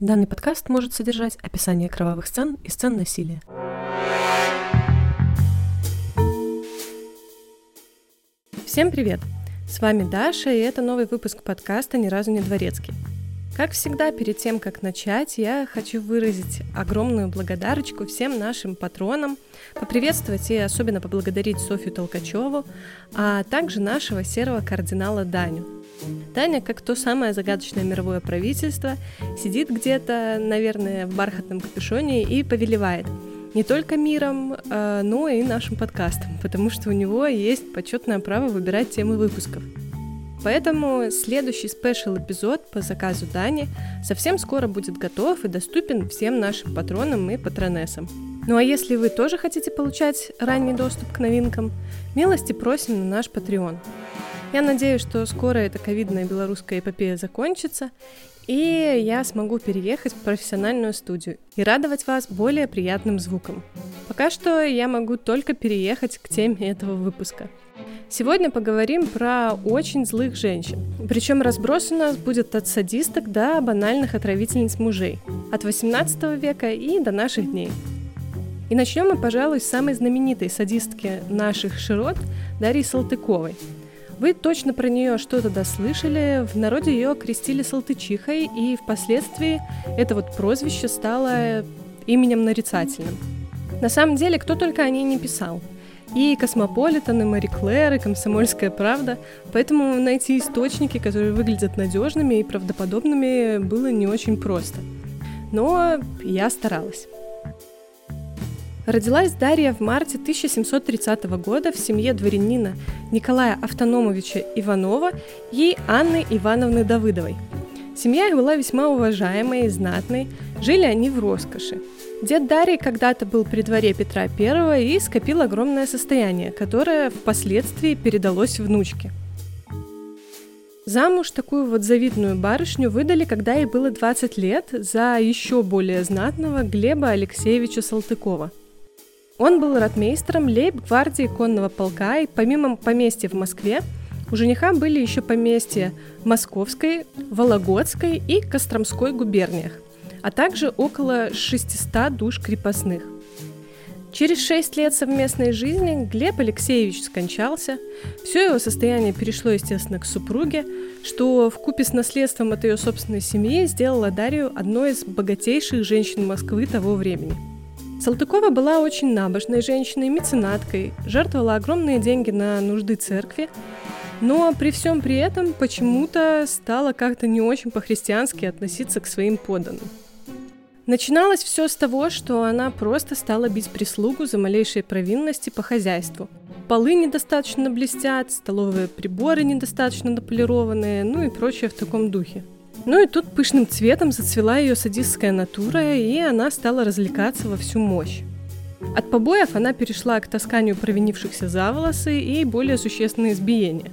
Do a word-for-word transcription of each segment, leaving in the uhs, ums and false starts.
Данный подкаст может содержать описание кровавых сцен и сцен насилия. Всем привет! С вами Даша, и это новый выпуск подкаста «Ни разу не дворецкий». Как всегда, перед тем, как начать, я хочу выразить огромную благодарочку всем нашим патронам, поприветствовать и особенно поблагодарить Софью Толкачеву, а также нашего серого кардинала Даню. Даня, как то самое загадочное мировое правительство, сидит где-то, наверное, в бархатном капюшоне и повелевает не только миром, но и нашим подкастом, потому что у него есть почетное право выбирать темы выпусков. Поэтому следующий спешл-эпизод по заказу Дани совсем скоро будет готов и доступен всем нашим патронам и патронессам. Ну а если вы тоже хотите получать ранний доступ к новинкам, милости просим на наш Patreon. Я надеюсь, что скоро эта ковидная белорусская эпопея закончится, и я смогу переехать в профессиональную студию и радовать вас более приятным звуком. Пока что я могу только переехать к теме этого выпуска. Сегодня поговорим про очень злых женщин. Причем разброс у нас будет от садисток до банальных отравительниц мужей, от восемнадцатого века и до наших дней. И начнем мы, пожалуй, с самой знаменитой садистки наших широт Дарьи Салтыковой. Вы точно про нее что-то дослышали, в народе ее крестили Салтычихой, и впоследствии это вот прозвище стало именем нарицательным. На самом деле, кто только о ней не писал. И «Космополитен», и «Мари Клэр», и «Комсомольская правда», поэтому найти источники, которые выглядят надежными и правдоподобными, было не очень просто. Но я старалась. Родилась Дарья в марте тысяча семьсот тридцатого года в семье дворянина Николая Автономовича Иванова и Анны Ивановны Давыдовой. Семья их была весьма уважаемой и знатной, жили они в роскоши. Дед Дарьи когда-то был при дворе Петра Первого и скопил огромное состояние, которое впоследствии передалось внучке. Замуж такую вот завидную барышню выдали, когда ей было двадцать лет, за еще более знатного Глеба Алексеевича Салтыкова. Он был ротмейстером лейб-гвардии конного полка, и помимо поместья в Москве, у жениха были еще поместья Московской, Вологодской и Костромской губерниях, а также около шестисот душ крепостных. Через шесть лет совместной жизни Глеб Алексеевич скончался, все его состояние перешло, естественно, к супруге, что вкупе с наследством от ее собственной семьи сделало Дарью одной из богатейших женщин Москвы того времени. Салтыкова была очень набожной женщиной, меценаткой, жертвовала огромные деньги на нужды церкви, но при всем при этом почему-то стала как-то не очень по-христиански относиться к своим подданным. Начиналось все с того, что она просто стала бить прислугу за малейшие провинности по хозяйству. Полы недостаточно блестят, столовые приборы недостаточно наполированные, ну и прочее в таком духе. Ну и тут пышным цветом зацвела ее садистская натура, и она стала развлекаться во всю мощь. От побоев она перешла к тасканию провинившихся за волосы и более существенные избиения.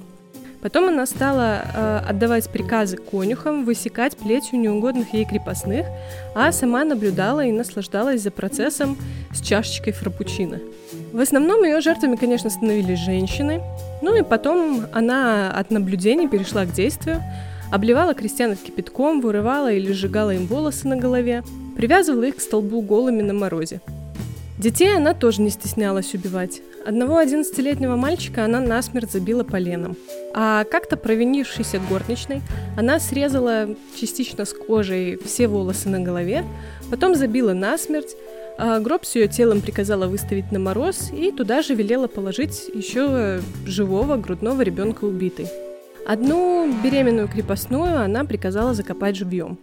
Потом она стала э, отдавать приказы конюхам, высекать плетью неугодных ей крепостных, а сама наблюдала и наслаждалась за процессом с чашечкой фраппучино. В основном ее жертвами, конечно, становились женщины, ну и потом она от наблюдений перешла к действию, обливала крестьян кипятком, вырывала или сжигала им волосы на голове, привязывала их к столбу голыми на морозе. Детей она тоже не стеснялась убивать. Одного одиннадцатилетнего мальчика она насмерть забила поленом. А как-то провинившейся горничной она срезала частично с кожей все волосы на голове, потом забила насмерть, а гроб с ее телом приказала выставить на мороз и туда же велела положить еще живого грудного ребенка убитой. Одну беременную крепостную она приказала закопать живьем.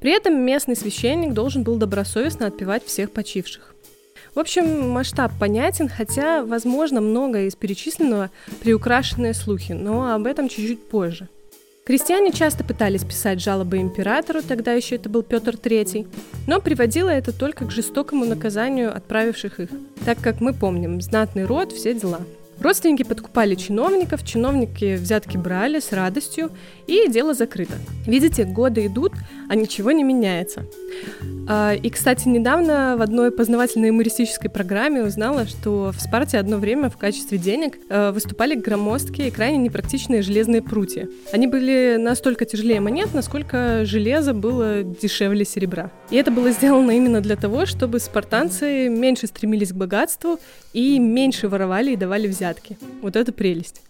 При этом местный священник должен был добросовестно отпевать всех почивших. В общем, масштаб понятен, хотя, возможно, многое из перечисленного приукрашенные слухи, но об этом чуть-чуть позже. Крестьяне часто пытались писать жалобы императору, тогда еще это был Петр Третий, но приводило это только к жестокому наказанию отправивших их, так как мы помним, знатный род, все дела. Родственники подкупали чиновников, чиновники взятки брали с радостью, и дело закрыто. Видите, годы идут, а ничего не меняется. И, кстати, недавно в одной познавательной юмористической программе узнала, что в Спарте одно время в качестве денег выступали громоздкие и крайне непрактичные железные прутья. Они были настолько тяжелее монет, насколько железо было дешевле серебра. И это было сделано именно для того, чтобы спартанцы меньше стремились к богатству и меньше воровали и давали взятки. Вот это прелесть.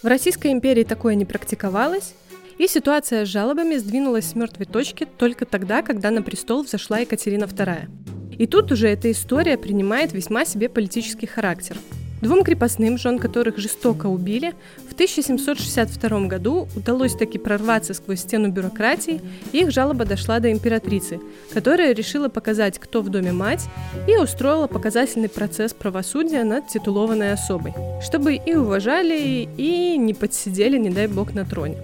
В Российской империи такое не практиковалось, и ситуация с жалобами сдвинулась с мертвой точки только тогда, когда на престол взошла Екатерина Вторая. И тут уже эта история принимает весьма себе политический характер. Двум крепостным, жен которых жестоко убили, в тысяча семьсот шестьдесят втором году удалось таки прорваться сквозь стену бюрократии, и их жалоба дошла до императрицы, которая решила показать, кто в доме мать, и устроила показательный процесс правосудия над титулованной особой, чтобы и уважали, и не подсидели, не дай бог, на троне.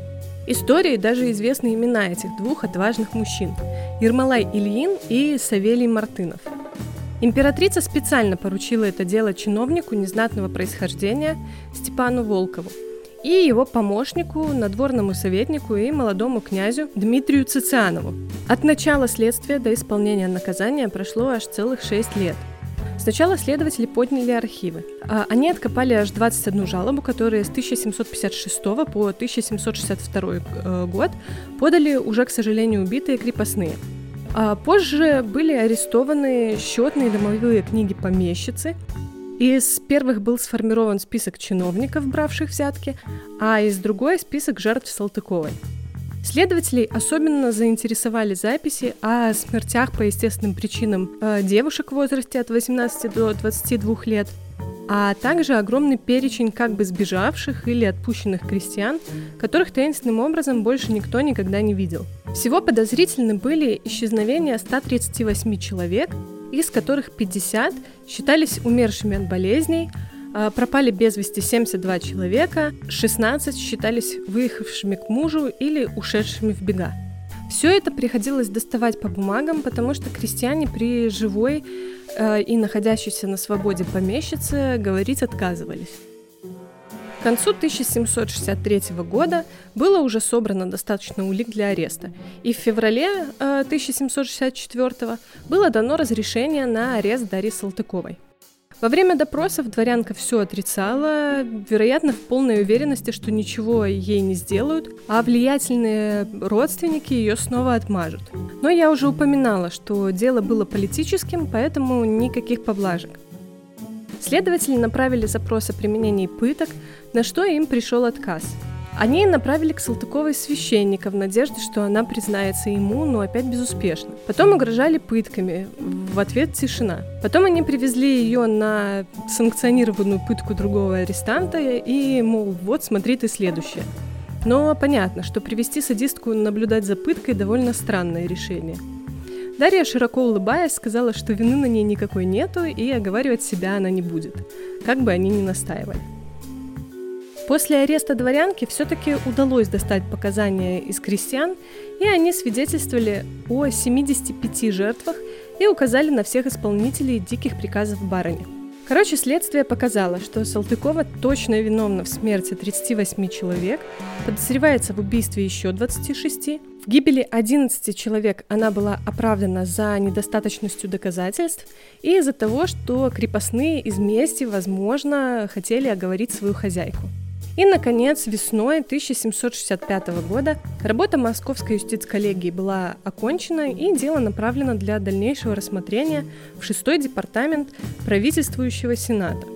Истории даже известны имена этих двух отважных мужчин – Ермолай Ильин и Савелий Мартынов. Императрица специально поручила это дело чиновнику незнатного происхождения Степану Волкову и его помощнику, надворному советнику и молодому князю Дмитрию Цицианову. От начала следствия до исполнения наказания прошло аж целых шесть лет. Сначала следователи подняли архивы. Они откопали аж двадцать одну жалобу, которые с тысяча семьсот пятьдесят шестого по тысяча семьсот шестьдесят второй год подали уже, к сожалению, убитые крепостные. Позже были арестованы счетные домовые книги помещицы. Из первых был сформирован список чиновников, бравших взятки, а из другой – список жертв Салтыковой. Следователей особенно заинтересовали записи о смертях по естественным причинам девушек в возрасте от восемнадцати до двадцати двух лет, а также огромный перечень как бы сбежавших или отпущенных крестьян, которых таинственным образом больше никто никогда не видел. Всего подозрительны были исчезновения ста тридцати восьми человек, из которых пятьдесят считались умершими от болезней, пропали без вести семьдесят два человека, шестнадцать считались выехавшими к мужу или ушедшими в бега. Все это приходилось доставать по бумагам, потому что крестьяне при живой э, и находящейся на свободе помещице говорить отказывались. К концу тысяча семьсот шестьдесят третьего года было уже собрано достаточно улик для ареста, и в феврале э, тысяча семьсот шестьдесят четвёртого было дано разрешение на арест Дарьи Салтыковой. Во время допросов дворянка все отрицала, вероятно, в полной уверенности, что ничего ей не сделают, а влиятельные родственники ее снова отмажут. Но я уже упоминала, что дело было политическим, поэтому никаких поблажек. Следователи направили запрос о применении пыток, на что им пришел отказ. Они направили к Салтыковой священника в надежде, что она признается ему, но опять безуспешно. Потом угрожали пытками, в ответ тишина. Потом они привезли ее на санкционированную пытку другого арестанта и, мол, вот, смотри ты следующее. Но понятно, что привести садистку наблюдать за пыткой довольно странное решение. Дарья, широко улыбаясь, сказала, что вины на ней никакой нету и оговаривать себя она не будет, как бы они ни настаивали. После ареста дворянки все-таки удалось достать показания из крестьян, и они свидетельствовали о семидесяти пяти жертвах и указали на всех исполнителей диких приказов барыни. Короче, следствие показало, что Салтыкова точно виновна в смерти тридцати восьми человек, подозревается в убийстве еще двадцати шести, в гибели одиннадцати человек она была оправдана за недостаточностью доказательств и из-за того, что крепостные из мести, возможно, хотели оговорить свою хозяйку. И, наконец, весной тысяча семьсот шестьдесят пятого года работа Московской юстиц-коллегии была окончена, и дело направлено для дальнейшего рассмотрения в шестой департамент правительствующего Сената.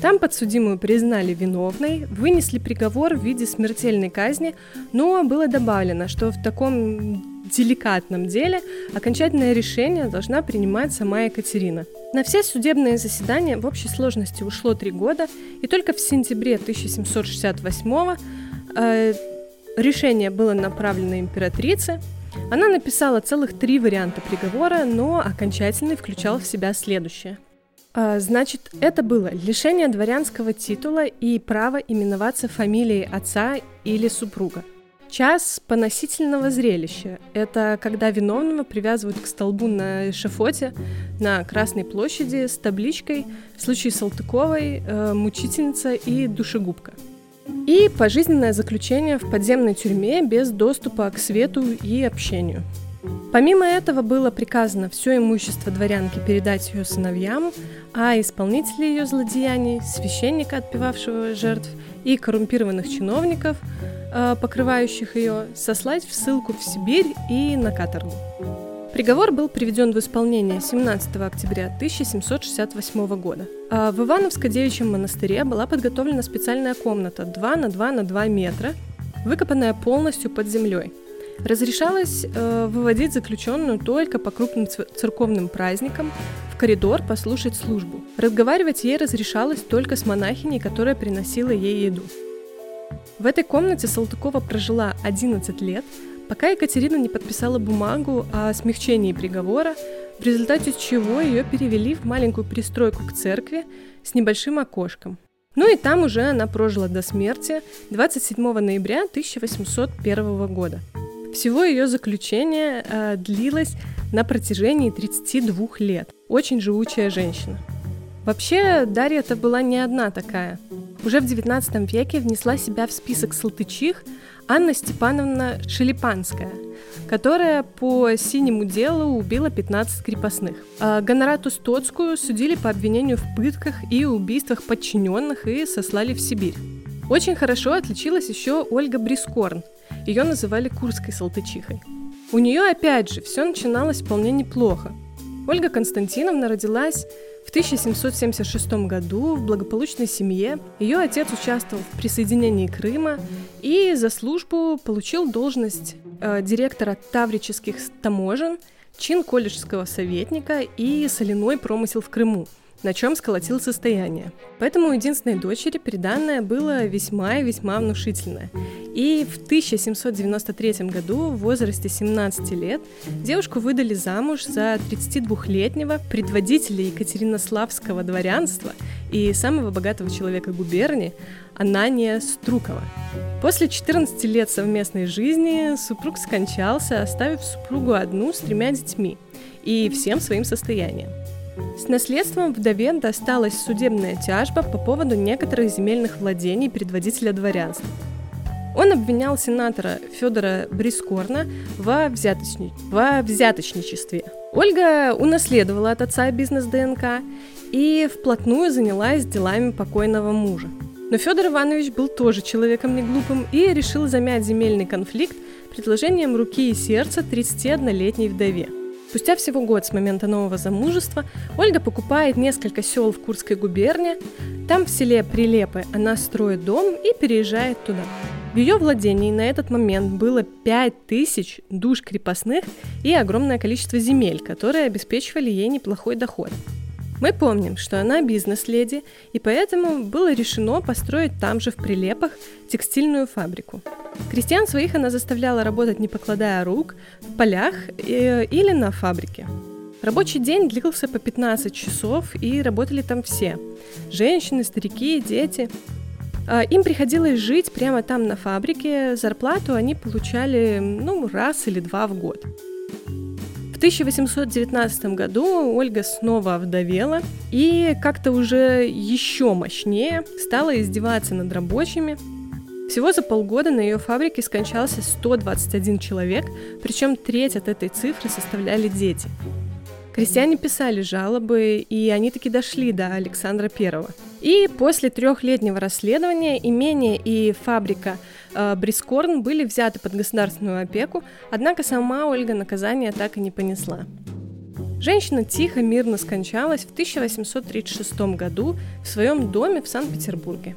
Там подсудимую признали виновной, вынесли приговор в виде смертельной казни, но было добавлено, что в таком деликатном деле окончательное решение должна принимать сама Екатерина. На все судебные заседания в общей сложности ушло три года, и только в сентябре тысяча семьсот шестьдесят восьмого э, решение было направлено императрице. Она написала целых три варианта приговора, но окончательный включал в себя следующее. Значит, это было лишение дворянского титула и право именоваться фамилией отца или супруга. Час поносительного зрелища – это когда виновного привязывают к столбу на эшафоте на Красной площади с табличкой в случае Салтыковой э, «Мучительница и душегубка». И пожизненное заключение в подземной тюрьме без доступа к свету и общению. Помимо этого было приказано все имущество дворянки передать ее сыновьям, а исполнители ее злодеяний, священника, отпевавшего жертв, и коррумпированных чиновников, покрывающих ее, сослать в ссылку в Сибирь и на каторгу. Приговор был приведен в исполнение семнадцатого октября тысяча семьсот шестьдесят восьмого года. В Ивановском девичьем монастыре была подготовлена специальная комната два на два на два метра, выкопанная полностью под землей. Разрешалось э, выводить заключенную только по крупным церковным праздникам, в коридор послушать службу. Разговаривать ей разрешалось только с монахиней, которая приносила ей еду. В этой комнате Салтыкова прожила одиннадцать лет, пока Екатерина не подписала бумагу о смягчении приговора, в результате чего ее перевели в маленькую пристройку к церкви с небольшим окошком. Ну и там уже она прожила до смерти двадцать седьмого ноября тысяча восемьсот первого года. Всего ее заключение э, длилось на протяжении тридцати двух лет. Очень живучая женщина. Вообще, Дарья-то была не одна такая. Уже в девятнадцатом веке внесла себя в список салтычих Анна Степановна Шелипанская, которая по синему делу убила пятнадцать крепостных. А Гонорату Стоцкую судили по обвинению в пытках и убийствах подчиненных и сослали в Сибирь. Очень хорошо отличилась еще Ольга Брискорн. Ее называли Курской салтычихой. У нее, опять же, все начиналось вполне неплохо. Ольга Константиновна родилась в тысяча семьсот семьдесят шестом году в благополучной семье. Ее отец участвовал в присоединении Крыма и за службу получил должность э, директора таврических таможен, чин колледжского советника и соляной промысел в Крыму, на чем сколотил состояние. Поэтому единственной дочери приданое было весьма и весьма внушительное. И в тысяча семьсот девяносто третьем году, в возрасте семнадцати лет, девушку выдали замуж за тридцатидвухлетнего предводителя екатеринославского дворянства и самого богатого человека губернии Анания Струкова. После четырнадцати лет совместной жизни супруг скончался, оставив супругу одну с тремя детьми и всем своим состоянием. С наследством вдове досталась судебная тяжба по поводу некоторых земельных владений предводителя дворянства. Он обвинял сенатора Федора Брискорна во, взяточни... во взяточничестве. Ольга унаследовала от отца бизнес ДНК и вплотную занялась делами покойного мужа. Но Федор Иванович был тоже человеком неглупым и решил замять земельный конфликт предложением руки и сердца тридцатиоднолетней вдове. Спустя всего год с момента нового замужества Ольга покупает несколько сел в Курской губернии. Там, в селе Прилепы, она строит дом и переезжает туда. В ее владении на этот момент было пять тысяч душ крепостных и огромное количество земель, которые обеспечивали ей неплохой доход. Мы помним, что она бизнес-леди, и поэтому было решено построить там же, в Прилепах, текстильную фабрику. Крестьян своих она заставляла работать, не покладая рук, в полях э, или на фабрике. Рабочий день длился по пятнадцать часов, и работали там все – женщины, старики, дети. Им приходилось жить прямо там, на фабрике, зарплату они получали ну, раз или два в год. В тысяча восемьсот девятнадцатом году Ольга снова овдовела и как-то уже еще мощнее стала издеваться над рабочими. Всего за полгода на ее фабрике скончался сто двадцать один человек, причем треть от этой цифры составляли дети. Крестьяне писали жалобы, и они таки дошли до Александра Первого. И после трехлетнего расследования имение и фабрика э, Брискорн были взяты под государственную опеку, однако сама Ольга наказания так и не понесла. Женщина тихо, мирно скончалась в тысяча восемьсот тридцать шестом году в своем доме в Санкт-Петербурге.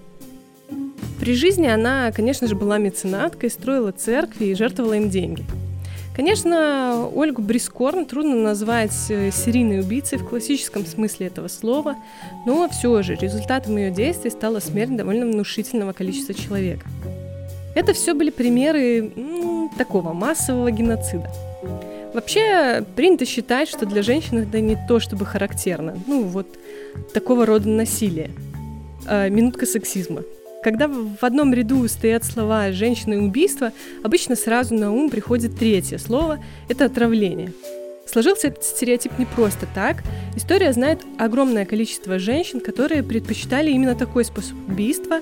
При жизни она, конечно же, была меценаткой, строила церкви и жертвовала им деньги. Конечно, Ольгу Брискорн трудно назвать серийной убийцей в классическом смысле этого слова, но все же результатом ее действий стала смерть довольно внушительного количества человек. Это все были примеры ну, такого массового геноцида. Вообще, принято считать, что для женщин это не то чтобы характерно, ну вот такого рода насилие. Э, минутка сексизма. Когда в одном ряду стоят слова «женщина» и «убийство», обычно сразу на ум приходит третье слово – это «отравление». Сложился этот стереотип не просто так. История знает огромное количество женщин, которые предпочитали именно такой способ убийства,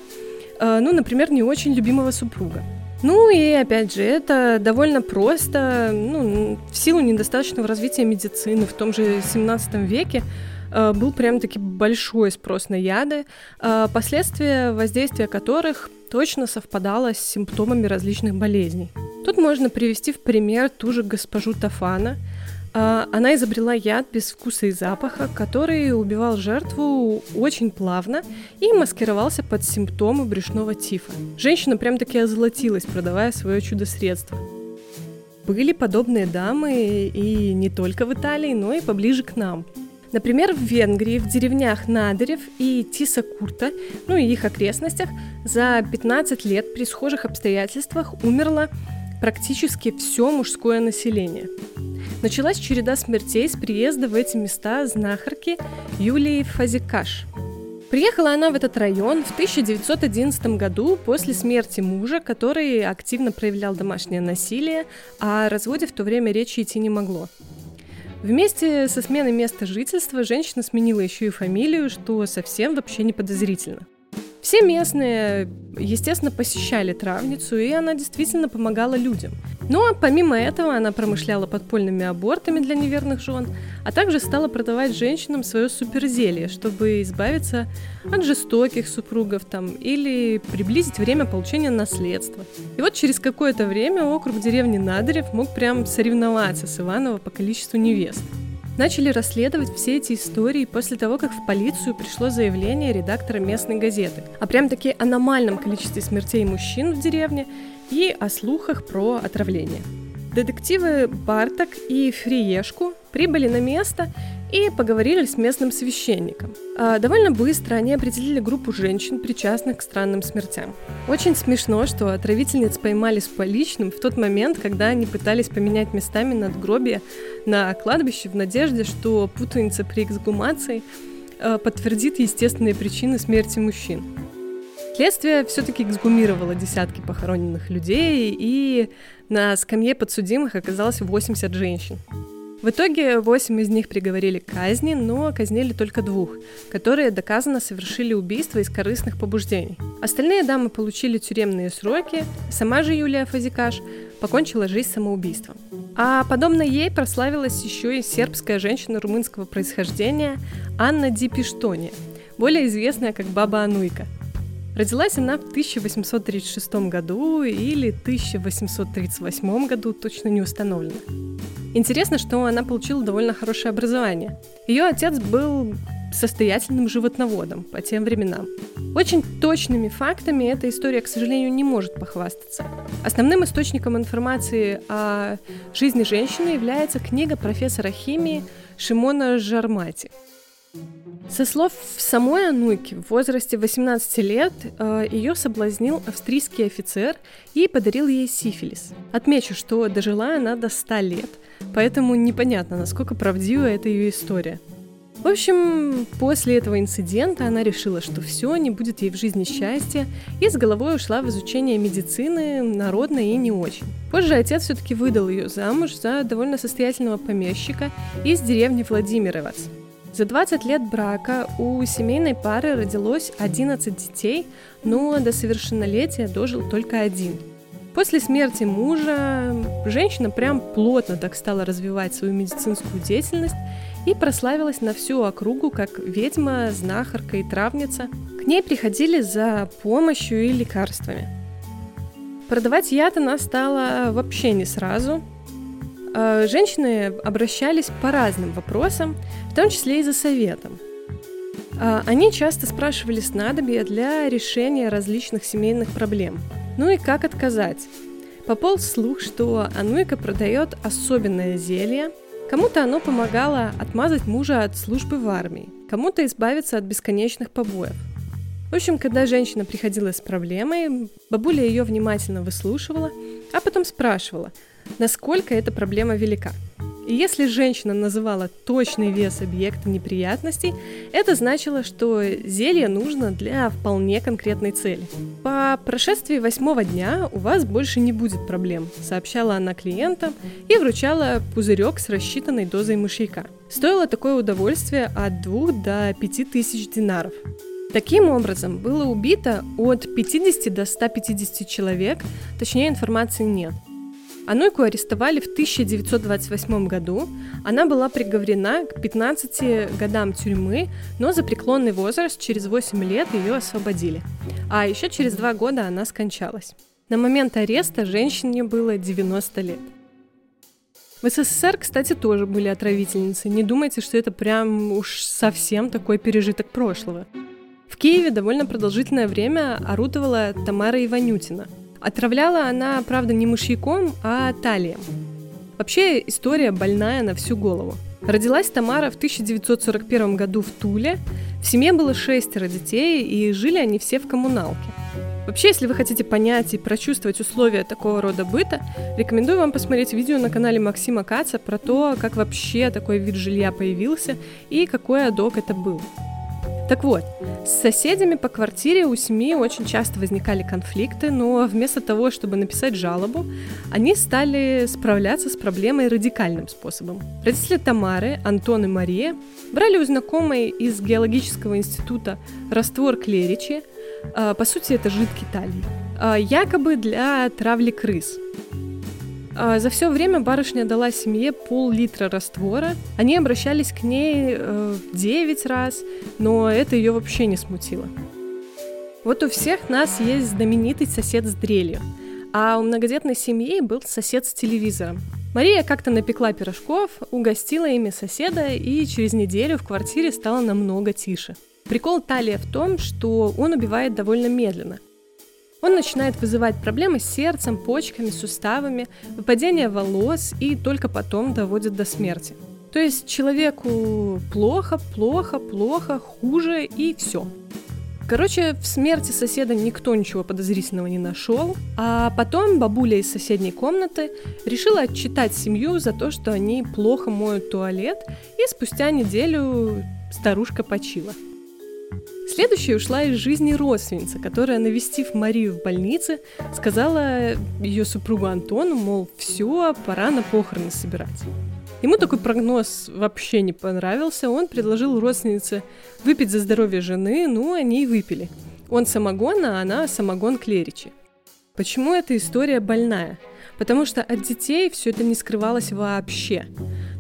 ну, например, не очень любимого супруга. Ну и опять же, это довольно просто, ну, в силу недостаточного развития медицины. В том же семнадцатом веке э, был прям-таки большой спрос на яды, э, последствия воздействия которых точно совпадало с симптомами различных болезней. Тут можно привести в пример ту же госпожу Тафана. Э, она изобрела яд без вкуса и запаха, который убивал жертву очень плавно и маскировался под симптомы брюшного тифа. Женщина прям-таки озолотилась, продавая свое чудо-средство. Были подобные дамы и не только в Италии, но и поближе к нам. Например, в Венгрии, в деревнях Надерев и Тиса-Курта, ну и их окрестностях, за пятнадцать лет при схожих обстоятельствах умерло практически все мужское население. Началась череда смертей с приезда в эти места знахарки Юлии Фазикаш. Приехала она в этот район в тысяча девятьсот одиннадцатом году после смерти мужа, который активно проявлял домашнее насилие, а о разводе в то время речи идти не могло. Вместе со сменой места жительства женщина сменила еще и фамилию, что совсем вообще не подозрительно. Все местные, естественно, посещали травницу, и она действительно помогала людям. Но помимо этого она промышляла подпольными абортами для неверных жен, а также стала продавать женщинам свое суперзелье, чтобы избавиться от жестоких супругов там, или приблизить время получения наследства. И вот через какое-то время округ деревни Надырев мог прям соревноваться с Иваново по количеству невест. Начали расследовать все эти истории после того, как в полицию пришло заявление редактора местной газеты о прям-таки аномальном количестве смертей мужчин в деревне и о слухах про отравление. Детективы Барток и Фриешку прибыли на место и поговорили с местным священником. Довольно быстро они определили группу женщин, причастных к странным смертям. Очень смешно, что отравительниц поймали с поличным в тот момент, когда они пытались поменять местами надгробия на кладбище в надежде, что путаница при эксгумации подтвердит естественные причины смерти мужчин. Следствие все-таки эксгумировало десятки похороненных людей, и на скамье подсудимых оказалось восемьдесят женщин. В итоге восемь из них приговорили к казни, но казнили только двух, которые доказанно совершили убийство из корыстных побуждений. Остальные дамы получили тюремные сроки, сама же Юлия Фазикаш покончила жизнь самоубийством. А подобно ей прославилась еще и сербская женщина румынского происхождения Анна Ди Пиштония, более известная как Баба Ануйка. Родилась она в тысяча восемьсот тридцать шестом году или тысяча восемьсот тридцать восьмом году, точно не установлено. Интересно, что она получила довольно хорошее образование. Ее отец был состоятельным животноводом по тем временам. Очень точными фактами эта история, к сожалению, не может похвастаться. Основным источником информации о жизни женщины является книга профессора химии Шимона Жармати. Со слов самой Ануйки, в возрасте восемнадцати лет ее соблазнил австрийский офицер и подарил ей сифилис. Отмечу, что дожила она до ста лет, поэтому непонятно, насколько правдива эта ее история. В общем, после этого инцидента она решила, что все, не будет ей в жизни счастья, и с головой ушла в изучение медицины, народной и не очень. Позже отец все-таки выдал ее замуж за довольно состоятельного помещика из деревни Владимировац. За двадцать лет брака у семейной пары родилось одиннадцать детей, но до совершеннолетия дожил только один. После смерти мужа женщина прям плотно так стала развивать свою медицинскую деятельность и прославилась на всю округу как ведьма, знахарка и травница. К ней приходили за помощью и лекарствами. Продавать яд она стала вообще не сразу. Женщины обращались по разным вопросам, в том числе и за советом. Они часто спрашивали снадобья для решения различных семейных проблем. Ну и как отказать? Пополз слух, что Ануйка продает особенное зелье. Кому-то оно помогало отмазать мужа от службы в армии, кому-то избавиться от бесконечных побоев. В общем, когда женщина приходила с проблемой, бабуля ее внимательно выслушивала, а потом спрашивала, насколько эта проблема велика. И если женщина называла точный вес объекта неприятностей, это значило, что зелье нужно для вполне конкретной цели. «По прошествии восьмого дня у вас больше не будет проблем», сообщала она клиентам и вручала пузырек с рассчитанной дозой мышьяка. Стоило такое удовольствие от двух до пяти тысяч динаров. Таким образом, было убито от пятидесяти до ста пятидесяти человек, точнее информации нет. Ануйку арестовали в тысяча девятьсот двадцать восьмом году. Она была приговорена к пятнадцати годам тюрьмы, но за преклонный возраст через восемь лет ее освободили. А еще через два года она скончалась. На момент ареста женщине было девяносто лет. В СССР, кстати, тоже были отравительницы. Не думайте, что это прям уж совсем такой пережиток прошлого. В Киеве довольно продолжительное время орудовала Тамара Иванютина. Отравляла она, правда, не мышьяком, а талием. Вообще, история больная на всю голову. Родилась Тамара в тысяча девятьсот сорок первом году в Туле. В семье было шестеро детей, и жили они все в коммуналке. Вообще, если вы хотите понять и прочувствовать условия такого рода быта, рекомендую вам посмотреть видео на канале Максима Каца про то, как вообще такой вид жилья появился и какой адок это был. Так вот, с соседями по квартире у семьи очень часто возникали конфликты, но вместо того, чтобы написать жалобу, они стали справляться с проблемой радикальным способом. Родители Тамары, Антон и Мария, брали у знакомой из геологического института раствор клеричи, по сути это жидкий талий, якобы для травли крыс. За все время барышня дала семье пол-литра раствора. Они обращались к ней девять раз, но это ее вообще не смутило. Вот у всех нас есть знаменитый сосед с дрелью, а у многодетной семьи был сосед с телевизором. Мария как-то напекла пирожков, угостила ими соседа, и через неделю в квартире стало намного тише. Прикол талия в том, что он убивает довольно медленно. Он начинает вызывать проблемы с сердцем, почками, суставами, выпадение волос и только потом доводит до смерти. То есть человеку плохо, плохо, плохо, хуже и все. Короче, в смерти соседа никто ничего подозрительного не нашел, а потом бабуля из соседней комнаты решила отчитать семью за то, что они плохо моют туалет, и спустя неделю старушка почила. Следующей ушла из жизни родственница, которая, навестив Марию в больнице, сказала ее супругу Антону, мол, все, пора на похороны собирать. Ему такой прогноз вообще не понравился, он предложил родственнице выпить за здоровье жены, ну, они и выпили. Он самогон, а она самогон клеричи. Почему эта история больная? Потому что от детей все это не скрывалось вообще.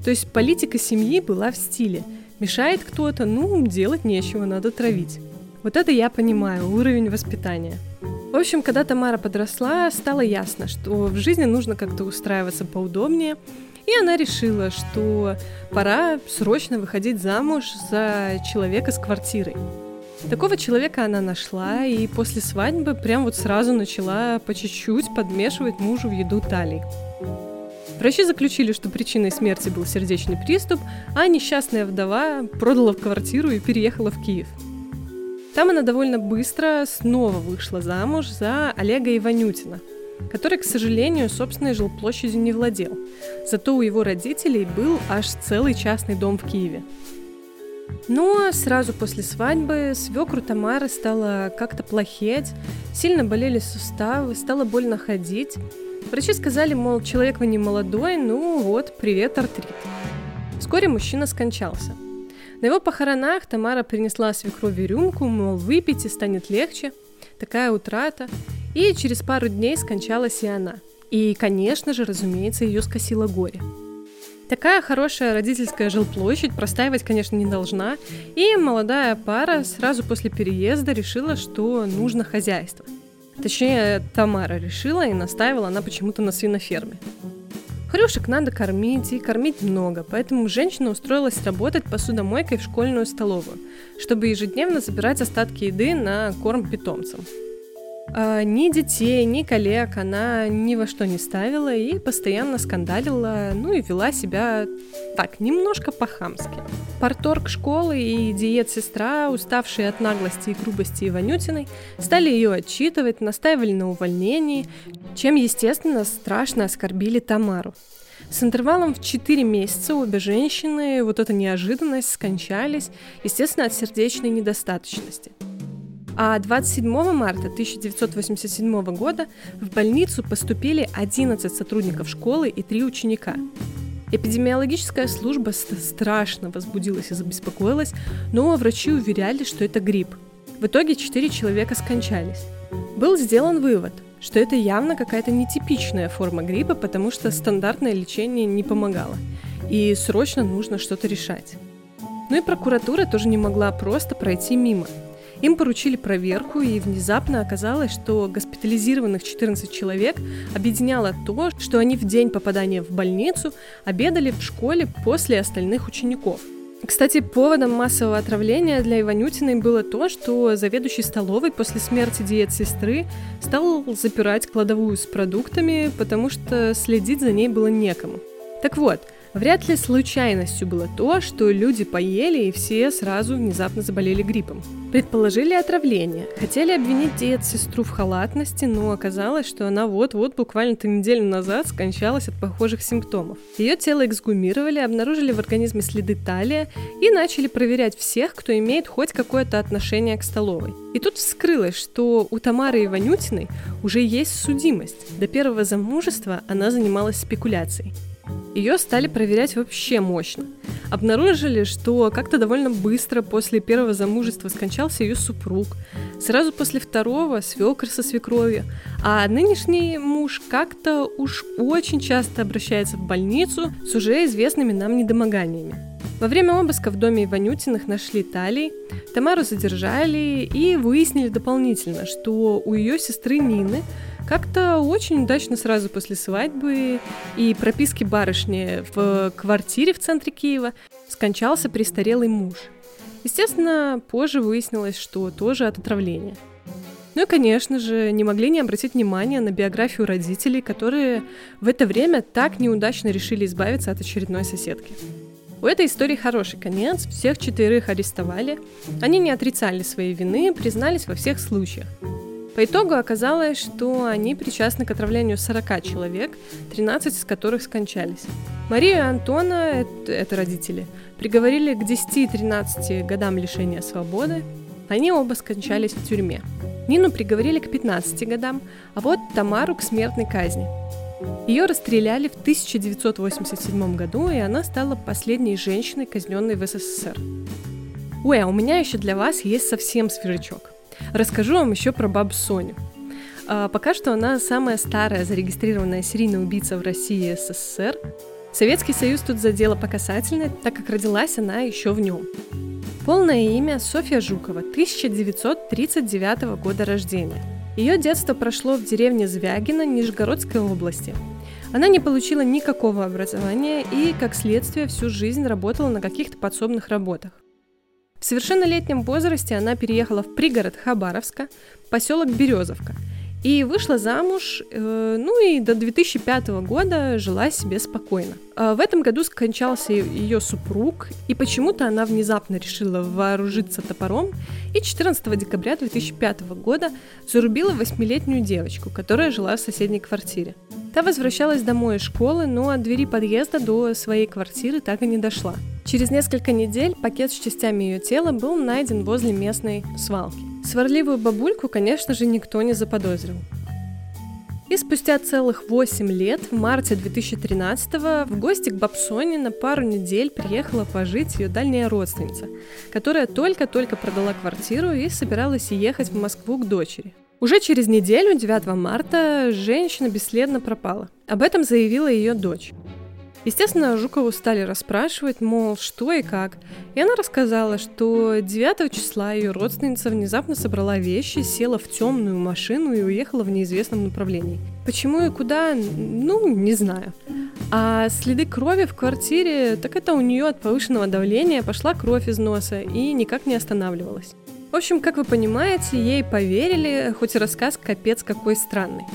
То есть политика семьи была в стиле. Мешает кто-то, ну, делать нечего, надо травить. Вот это я понимаю, уровень воспитания. В общем, когда Тамара подросла, стало ясно, что в жизни нужно как-то устраиваться поудобнее, и она решила, что пора срочно выходить замуж за человека с квартирой. Такого человека она нашла, и после свадьбы прям вот сразу начала по чуть-чуть подмешивать мужу в еду талий. Врачи заключили, что причиной смерти был сердечный приступ, а несчастная вдова продала квартиру и переехала в Киев. Там она довольно быстро снова вышла замуж за Олега Иванютина, который, к сожалению, собственной жилплощадью не владел. Зато у его родителей был аж целый частный дом в Киеве. Но сразу после свадьбы свекру Тамары стало как-то плохеть, сильно болели суставы, стало больно ходить. Врачи сказали, мол, человек вы не молодой, ну вот, привет, артрит. Вскоре мужчина скончался. На его похоронах Тамара принесла свекрови рюмку, мол, выпейте, станет легче. Такая утрата. И через пару дней скончалась и она. И, конечно же, разумеется, ее скосило горе. Такая хорошая родительская жилплощадь простаивать, конечно, не должна. И молодая пара сразу после переезда решила, что нужно хозяйство. Точнее, Тамара решила, и настаивала она почему-то на свиноферме. Хрюшек надо кормить, и кормить много, поэтому женщина устроилась работать посудомойкой в школьную столовую, чтобы ежедневно забирать остатки еды на корм питомцам. А ни детей, ни коллег она ни во что не ставила и постоянно скандалила, ну и вела себя так, немножко по-хамски. Парторг школы и диет-сестра, уставшие от наглости и грубости Иванютиной, стали ее отчитывать, настаивали на увольнении, чем, естественно, страшно оскорбили Тамару. С интервалом в четыре месяца обе женщины, вот эта неожиданность, скончались, естественно, от сердечной недостаточности. А двадцать седьмого марта тысяча девятьсот восемьдесят седьмого года в больницу поступили одиннадцать сотрудников школы и три ученика. Эпидемиологическая служба страшно возбудилась и забеспокоилась, но врачи уверяли, что это грипп. В итоге четыре человека скончались. Был сделан вывод, что это явно какая-то нетипичная форма гриппа, потому что стандартное лечение не помогало, и срочно нужно что-то решать. Ну и прокуратура тоже не могла просто пройти мимо. Им поручили проверку, и внезапно оказалось, что госпитализированных четырнадцать человек объединяло то, что они в день попадания в больницу обедали в школе после остальных учеников. Кстати, поводом массового отравления для Иванютиной было то, что заведующий столовой после смерти диет-сестры стал запирать кладовую с продуктами, потому что следить за ней было некому. Так вот, вряд ли случайностью было то, что люди поели и все сразу внезапно заболели гриппом. Предположили отравление, хотели обвинить диет-сестру в халатности, но оказалось, что она вот-вот буквально-то неделю назад скончалась от похожих симптомов. Ее тело эксгумировали, обнаружили в организме следы талия и начали проверять всех, кто имеет хоть какое-то отношение к столовой. И тут вскрылось, что у Тамары Иванютиной уже есть судимость. До первого замужества она занималась спекуляцией. Ее стали проверять вообще мощно. Обнаружили, что как-то довольно быстро после первого замужества скончался ее супруг, сразу после второго свекр со свекровью, а нынешний муж как-то уж очень часто обращается в больницу с уже известными нам недомоганиями. Во время обыска в доме Иванютиных нашли талии, Тамару задержали и выяснили дополнительно, что у ее сестры Нины как-то очень удачно сразу после свадьбы и прописки барышни в квартире в центре Киева скончался престарелый муж. Естественно, позже выяснилось, что тоже от отравления. Ну и, конечно же, не могли не обратить внимания на биографию родителей, которые в это время так неудачно решили избавиться от очередной соседки. У этой истории хороший конец, всех четверых арестовали, они не отрицали своей вины, признались во всех случаях. По итогу оказалось, что они причастны к отравлению сорока человек, тринадцать из которых скончались. Марию и Антона, это родители, приговорили к десяти-тринадцати годам лишения свободы, они оба скончались в тюрьме. Нину приговорили к пятнадцати годам, а вот Тамару к смертной казни. Ее расстреляли в тысяча девятьсот восемьдесят седьмом году, и она стала последней женщиной, казненной в СССР. Ой, а у меня еще для вас есть совсем свежачок. Расскажу вам еще про бабу Соню. А, пока что она самая старая зарегистрированная серийная убийца в России и СССР. Советский Союз тут задела по касательной, так как родилась она еще в нем. Полное имя Софья Жукова, тысяча девятьсот тридцать девятого года рождения. Ее детство прошло в деревне Звягино Нижегородской области. Она не получила никакого образования и, как следствие, всю жизнь работала на каких-то подсобных работах. В совершеннолетнем возрасте она переехала в пригород Хабаровска, поселок Березовка, и вышла замуж, э, ну и до две тысячи пятого года жила себе спокойно. А в этом году скончался ее супруг, и почему-то она внезапно решила вооружиться топором, и четырнадцатого декабря две тысячи пятого года зарубила восьмилетнюю девочку, которая жила в соседней квартире. Та возвращалась домой из школы, но от двери подъезда до своей квартиры так и не дошла. Через несколько недель пакет с частями ее тела был найден возле местной свалки. Сварливую бабульку, конечно же, никто не заподозрил. И спустя целых восемь лет, в марте две тысячи тринадцатого, в гости к бабе Соне на пару недель приехала пожить ее дальняя родственница, которая только-только продала квартиру и собиралась ехать в Москву к дочери. Уже через неделю, девятого марта, женщина бесследно пропала. Об этом заявила ее дочь. Естественно, Жукову стали расспрашивать, мол, что и как, и она рассказала, что девятого числа ее родственница внезапно собрала вещи, села в темную машину и уехала в неизвестном направлении. Почему и куда, ну, не знаю. А следы крови в квартире, так это у нее от повышенного давления пошла кровь из носа и никак не останавливалась. В общем, как вы понимаете, ей поверили, хоть и рассказ капец какой странный.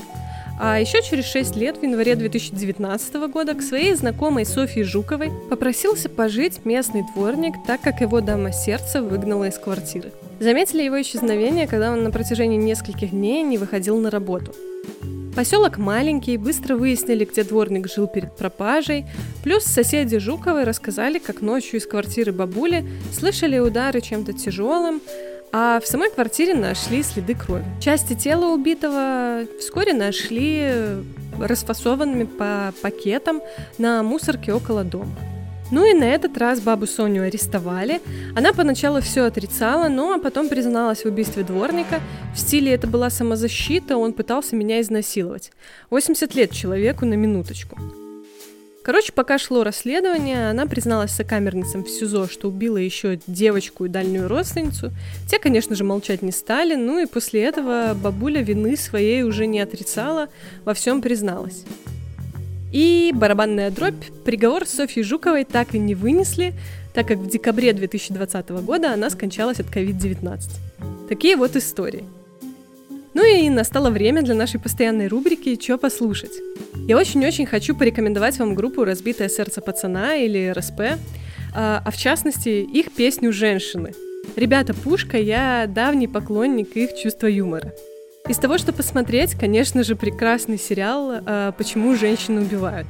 А еще через шесть лет, в январе две тысячи девятнадцатого года, к своей знакомой Софье Жуковой попросился пожить местный дворник, так как его дама сердца выгнала из квартиры. Заметили его исчезновение, когда он на протяжении нескольких дней не выходил на работу. Поселок маленький, быстро выяснили, где дворник жил перед пропажей, плюс соседи Жуковой рассказали, как ночью из квартиры бабули слышали удары чем-то тяжелым, а в самой квартире нашли следы крови. Части тела убитого вскоре нашли расфасованными по пакетам на мусорке около дома. Ну и на этот раз бабу Соню арестовали. Она поначалу все отрицала, но потом призналась в убийстве дворника. В стиле «это была самозащита, он пытался меня изнасиловать». восемьдесят лет человеку, на минуточку. Короче, пока шло расследование, она призналась сокамерницам в СИЗО, что убила еще девочку и дальнюю родственницу. Те, конечно же, молчать не стали, ну и после этого бабуля вины своей уже не отрицала, во всем призналась. И барабанная дробь. Приговор Софьи Жуковой так и не вынесли, так как в декабре две тысячи двадцатого года она скончалась от ковид девятнадцать. Такие вот истории. Ну и настало время для нашей постоянной рубрики «Чё послушать?». Я очень-очень хочу порекомендовать вам группу «Разбитое сердце пацана» или эр эс пэ, а, а в частности их песню «Женщины». Ребята, пушка, я давний поклонник их чувства юмора. Из того, что посмотреть, конечно же, прекрасный сериал «Почему женщины убивают».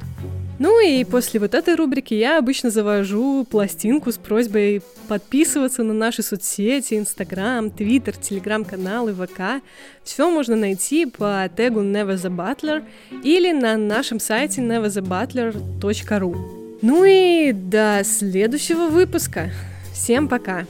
Ну и после вот этой рубрики я обычно завожу пластинку с просьбой подписываться на наши соцсети, Инстаграм, Твиттер, Телеграм-канал и ВК. Все можно найти по тегу neverthebutler или на нашем сайте neverthebutler точка ру. Ну и до следующего выпуска. Всем пока!